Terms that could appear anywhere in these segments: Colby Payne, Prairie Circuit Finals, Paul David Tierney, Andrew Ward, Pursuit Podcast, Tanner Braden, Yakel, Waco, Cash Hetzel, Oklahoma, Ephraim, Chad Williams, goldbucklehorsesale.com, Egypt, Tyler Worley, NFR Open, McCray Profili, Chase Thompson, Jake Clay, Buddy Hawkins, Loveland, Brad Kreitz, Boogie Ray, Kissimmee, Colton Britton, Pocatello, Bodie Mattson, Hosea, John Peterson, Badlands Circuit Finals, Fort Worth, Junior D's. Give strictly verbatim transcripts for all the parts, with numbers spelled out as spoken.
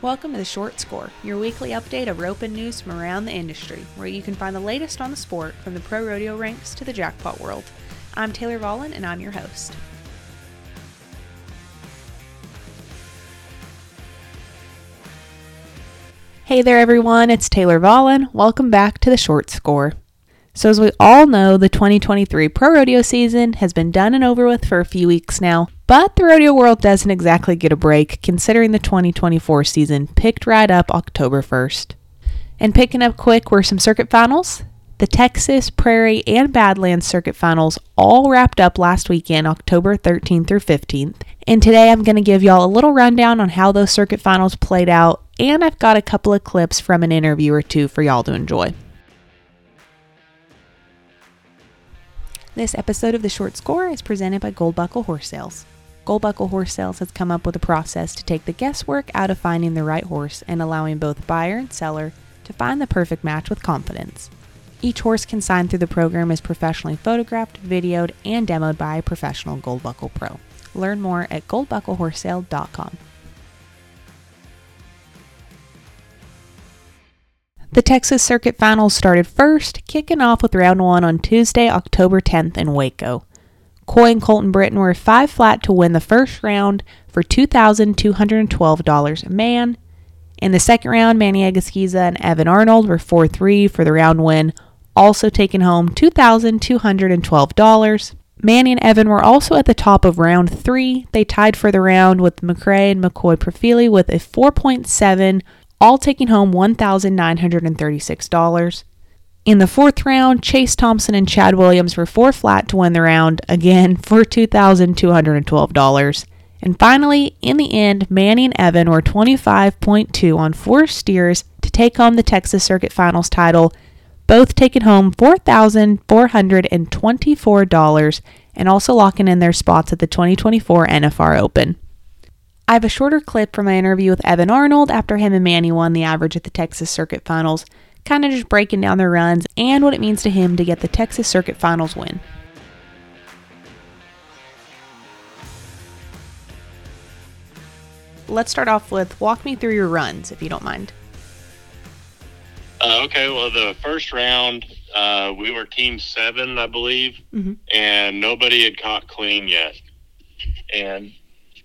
Welcome to The Short Score, your weekly update of roping news from around the industry, where you can find the latest on the sport from the pro rodeo ranks to the jackpot world. I'm Taylor Vollen, and I'm your host. Hey there everyone, it's Taylor Vollen. Welcome back to The Short Score. So as we all know, the twenty twenty-three pro rodeo season has been done and over with for a few weeks now, but the rodeo world doesn't exactly get a break considering the twenty twenty-four season picked right up October first. And picking up quick were some circuit finals. The Texas, Prairie, and Badlands Circuit Finals all wrapped up last weekend, October thirteenth through fifteenth. And today I'm going to give y'all a little rundown on how those circuit finals played out, and I've got a couple of clips from an interview or two for y'all to enjoy. This episode of The Short Score is presented by Gold Buckle Horse Sales. Gold Buckle Horse Sales has come up with a process to take the guesswork out of finding the right horse and allowing both buyer and seller to find the perfect match with confidence. Each horse consigned through the program is professionally photographed, videoed, and demoed by a professional Gold Buckle Pro. Learn more at gold buckle horse sale dot com. The Texas Circuit Finals started first, kicking off with round one on Tuesday, October tenth in Waco. Coy and Colton Britton were five flat to win the first round for two thousand two hundred twelve dollars a man. In the second round, Manny Egusquiza and Evan Arnold were four three for the round win, also taking home two thousand two hundred twelve dollars. Manny and Evan were also at the top of round three. They tied for the round with McCray and McCoy Profili with a four point seven, all taking home one thousand nine hundred thirty-six dollars. In the fourth round, Chase Thompson and Chad Williams were four flat to win the round, again for two thousand two hundred twelve dollars. And finally, in the end, Manny and Evan were twenty-five point two on four steers to take home the Texas Circuit Finals title, both taking home four thousand four hundred twenty-four dollars and also locking in their spots at the twenty twenty-four N F R Open. I have a shorter clip from my interview with Evan Arnold after him and Manny won the average at the Texas Circuit Finals, kind of just breaking down their runs and what it means to him to get the Texas Circuit Finals win. Let's start off with walk me through your runs, if you don't mind. Uh, okay, well, the first round, uh, we were team seven, I believe, mm-hmm. and nobody had caught clean yet. And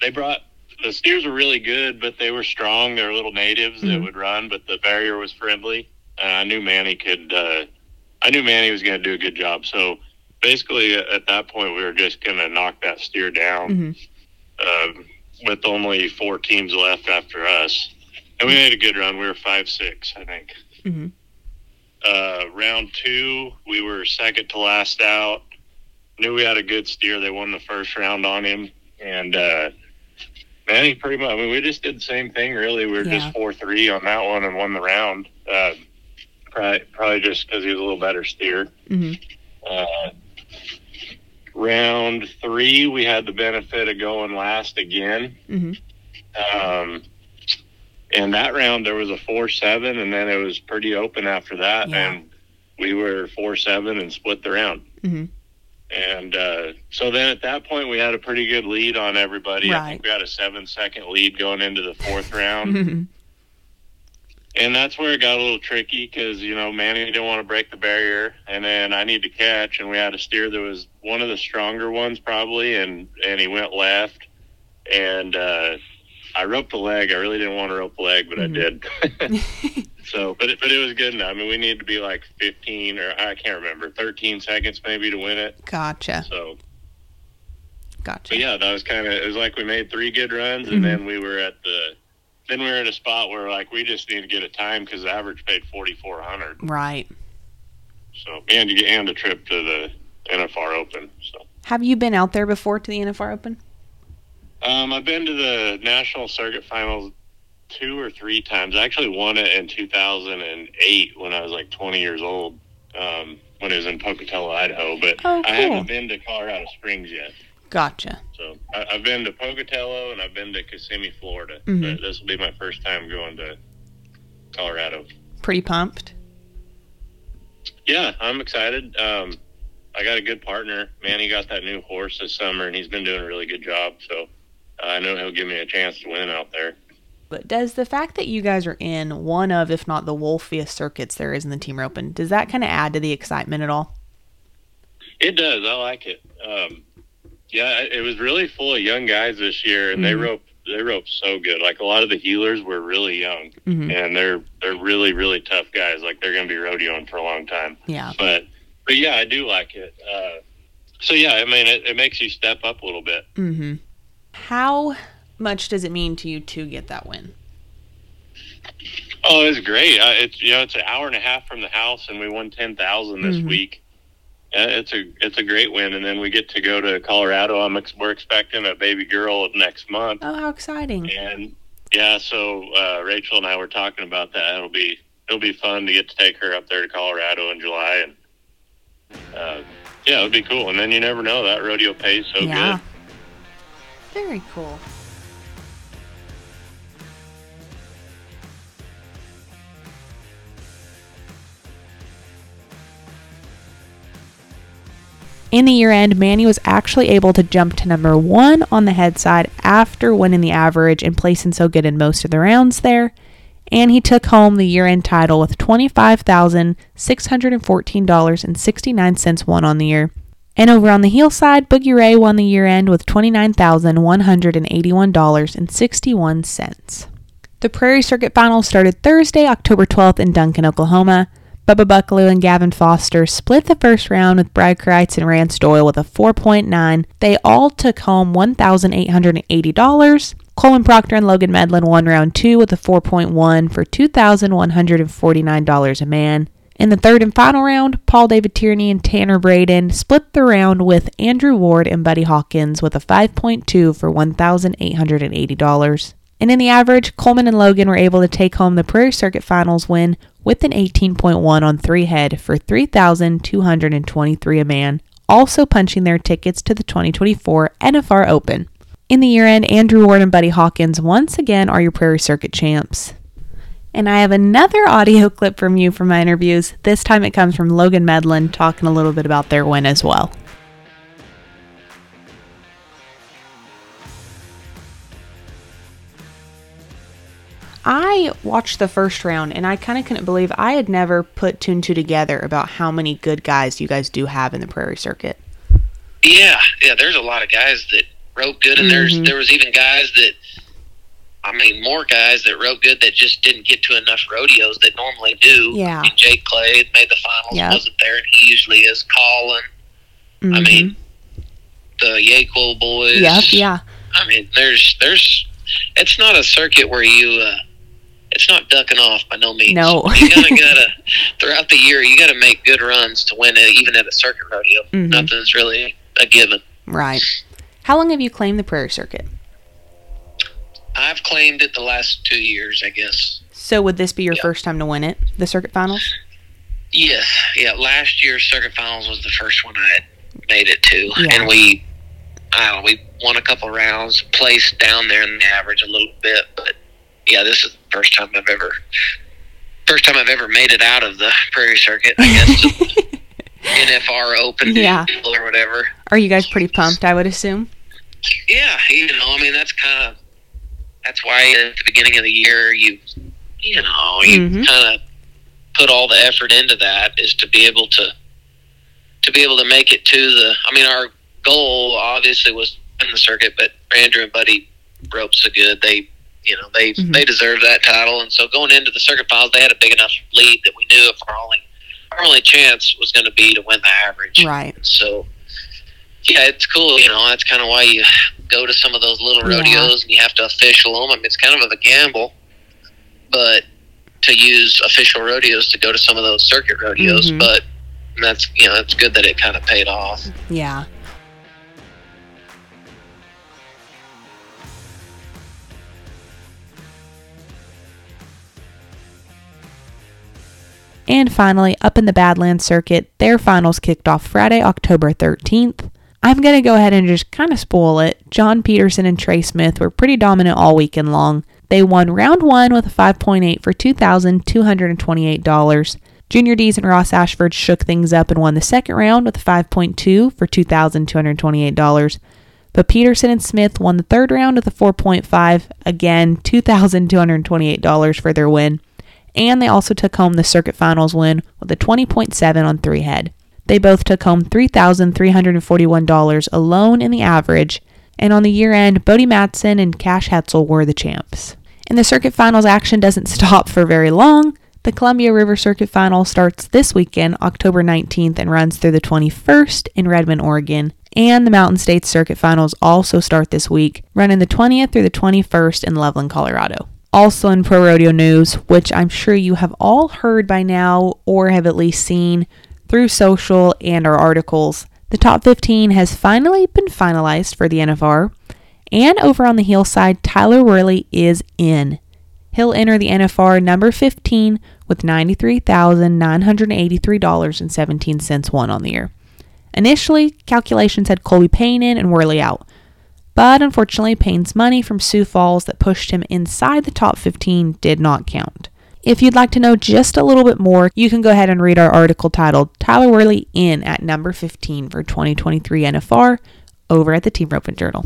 they brought... The steers were really good, but they were strong. They were little natives mm-hmm. that would run, but the barrier was friendly. And I knew Manny could, uh, I knew Manny was going to do a good job. So basically at that point, we were just going to knock that steer down mm-hmm. um, with only four teams left after us. And we made a good run. We were five six, I think. Mm-hmm. Uh, round two, we were second to last out. Knew we had a good steer. They won the first round on him. And, uh, Manny, pretty much. I mean, we just did the same thing, really. We were yeah. just four three on that one and won the round. Uh, probably, probably just because he was a little better steer. Mm-hmm. Uh, round three, we had the benefit of going last again. Mm-hmm. Um, and that round, there was a four seven, and then it was pretty open after that. Yeah. And we were four seven and split the round. Mm-hmm. And uh, so then at that point, we had a pretty good lead on everybody. Right. I think we had a seven-second lead going into the fourth round. Mm-hmm. And that's where it got a little tricky because, you know, Manny didn't want to break the barrier. And then I need to catch, and we had a steer that was one of the stronger ones probably, and, and he went left. And uh, I roped a leg. I really didn't want to rope a leg, but mm-hmm. I did. So, but it, but it was good enough. I mean, we needed to be like fifteen or I can't remember, thirteen seconds maybe to win it. Gotcha. So, gotcha. But yeah, that was kind of. It was like we made three good runs, mm-hmm. and then we were at the. Then we were at a spot where like we just need to get a time because the average paid forty four hundred. Right. So and you and a trip to the N F R Open. So. Have you been out there before to the N F R Open? Um, I've been to the National Circuit Finals two or three times. I actually won it in two thousand eight when I was like twenty years old, um, when it was in Pocatello, Idaho. But oh, cool. I haven't been to Colorado Springs yet. Gotcha. So I, I've been to Pocatello and I've been to Kissimmee, Florida. Mm-hmm. But this will be my first time going to Colorado. Pretty pumped? Yeah, I'm excited. Um, I got a good partner. Manny got that new horse this summer and he's been doing a really good job. So I know he'll give me a chance to win out there. but does the fact that you guys are in one of, if not the wolfiest circuits there is in the Team Open, does that kind of add to the excitement at all? It does. I like it. Um, yeah, it was really full of young guys this year, and mm-hmm. they rope they rope so good. Like, a lot of the heelers were really young, mm-hmm. and they're they're really really tough guys. Like, they're going to be rodeoing for a long time. Yeah. But but yeah, I do like it. Uh, so yeah, I mean, it, it makes you step up a little bit. Mm-hmm. How much does it mean to you to get that win? Oh, it's great. Uh, it's you know, it's an hour and a half from the house, and we won ten thousand this mm-hmm. week. It's a it's a great win, and then we get to go to Colorado. I'm ex- we're expecting a baby girl next month. Oh, how exciting! And yeah, so uh, Rachel and I were talking about that. It'll be it'll be fun to get to take her up there to Colorado in July, and uh, yeah, it'll be cool. And then you never know, that rodeo pays so yeah. good. Very cool. In the year-end, Manny was actually able to jump to number one on the head side after winning the average and placing so good in most of the rounds there, and he took home the year-end title with twenty-five thousand six hundred fourteen dollars and sixty-nine cents won on the year. And over on the heel side, Boogie Ray won the year-end with twenty-nine thousand one hundred eighty-one dollars and sixty-one cents. The Prairie Circuit Finals started Thursday, October twelfth in Duncan, Oklahoma. Bubba Bucklew and Gavin Foster split the first round with Brad Kreitz and Rance Doyle with a four point nine. They all took home one thousand eight hundred eighty dollars. Colin Proctor and Logan Medlin won round two with a four point one for two thousand one hundred forty-nine dollars a man. In the third and final round, Paul David Tierney and Tanner Braden split the round with Andrew Ward and Buddy Hawkins with a five point two for one thousand eight hundred eighty dollars. And in the average, Coleman and Logan were able to take home the Prairie Circuit Finals win with an eighteen point one on three head for three thousand two hundred twenty-three dollars a man, also punching their tickets to the twenty twenty-four N F R Open. In the year-end, Andrew Ward and Buddy Hawkins once again are your Prairie Circuit champs. And I have another audio clip from you from my interviews. This time it comes from Logan Medlin talking a little bit about their win as well. I watched the first round, and I kind of couldn't believe I had never put two and two together about how many good guys you guys do have in the Prairie Circuit. Yeah, yeah, there's a lot of guys that rope good, and mm-hmm. there's there was even guys that, I mean, more guys that rope good that just didn't get to enough rodeos that normally do. Yeah. I mean, Jake Clay made the finals, yep. wasn't there, and he usually is. Colin, mm-hmm. I mean, the Yakel boys. Yeah, yeah. I mean, there's, there's, it's not a circuit where you, uh, it's not ducking off by no means. No. You kind of got to, throughout the year, you got to make good runs to win it, even at a circuit rodeo. Mm-hmm. Nothing's really a given. Right. How long have you claimed the Prairie Circuit? I've claimed it the last two years, I guess. So would this be your yeah. first time to win it, the Circuit Finals? Yeah. Yeah, last year's Circuit Finals was the first one I had made it to. Yeah. And we, I don't know, we won a couple rounds, placed down there in the average a little bit, but yeah, this is the first time I've ever, first time I've ever made it out of the Prairie Circuit, I guess. N F R Open, yeah, or whatever. Are you guys pretty pumped? I would assume. Yeah, you know, I mean, that's kind of that's why at the beginning of the year you, you know, you mm-hmm. kind of put all the effort into that is to be able to to be able to make it to the. I mean, our goal obviously was in the circuit, but Andrew and Buddy roped so good they. You know, they mm-hmm. they deserve that title. And so going into the circuit finals, they had a big enough lead that we knew if our only, our only chance was going to be to win the average. Right. So, yeah, it's cool. You know, that's kind of why you go to some of those little rodeos yeah. and you have to official them. I mean, it's kind of a gamble, but to use official rodeos to go to some of those circuit rodeos. Mm-hmm. But that's, you know, it's good that it kind of paid off. Yeah. And finally, up in the Badlands Circuit, their finals kicked off Friday, October thirteenth. I'm going to go ahead and just kind of spoil it. John Peterson and Trey Smith were pretty dominant all weekend long. They won round one with a five point eight for two thousand two hundred twenty-eight dollars. Junior D's and Ross Ashford shook things up and won the second round with a five point two for two thousand two hundred twenty-eight dollars. But Peterson and Smith won the third round of the four point five, again two thousand two hundred twenty-eight dollars for their win, and they also took home the Circuit Finals win with a twenty point seven on three-head. They both took home three thousand three hundred forty-one dollars alone in the average, and on the year-end, Bodie Mattson and Cash Hetzel were the champs. And the Circuit Finals action doesn't stop for very long. The Columbia River Circuit Final starts this weekend, October nineteenth, and runs through the twenty-first in Redmond, Oregon. And the Mountain States Circuit Finals also start this week, running the twentieth through the twenty-first in Loveland, Colorado. Also in pro rodeo news, which I'm sure you have all heard by now or have at least seen through social and our articles, the top fifteen has finally been finalized for the N F R. And over on the heel side, Tyler Worley is in. He'll enter the N F R number fifteen with ninety-three thousand nine hundred eighty-three dollars and seventeen cents won on the year. Initially, calculations had Colby Payne in and Worley out, but unfortunately Payne's money from Sioux Falls that pushed him inside the top fifteen did not count. If you'd like to know just a little bit more, you can go ahead and read our article titled Tyler Worley in at number fifteen for twenty twenty-three N F R over at the Team Roping Journal.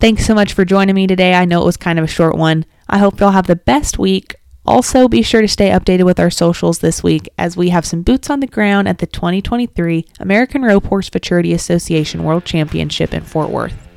Thanks so much for joining me today. I know it was kind of a short one. I hope y'all have the best week. Also, be sure to stay updated with our socials this week as we have some boots on the ground at the twenty twenty-three American Rope Horse Futurity Association World Championship in Fort Worth.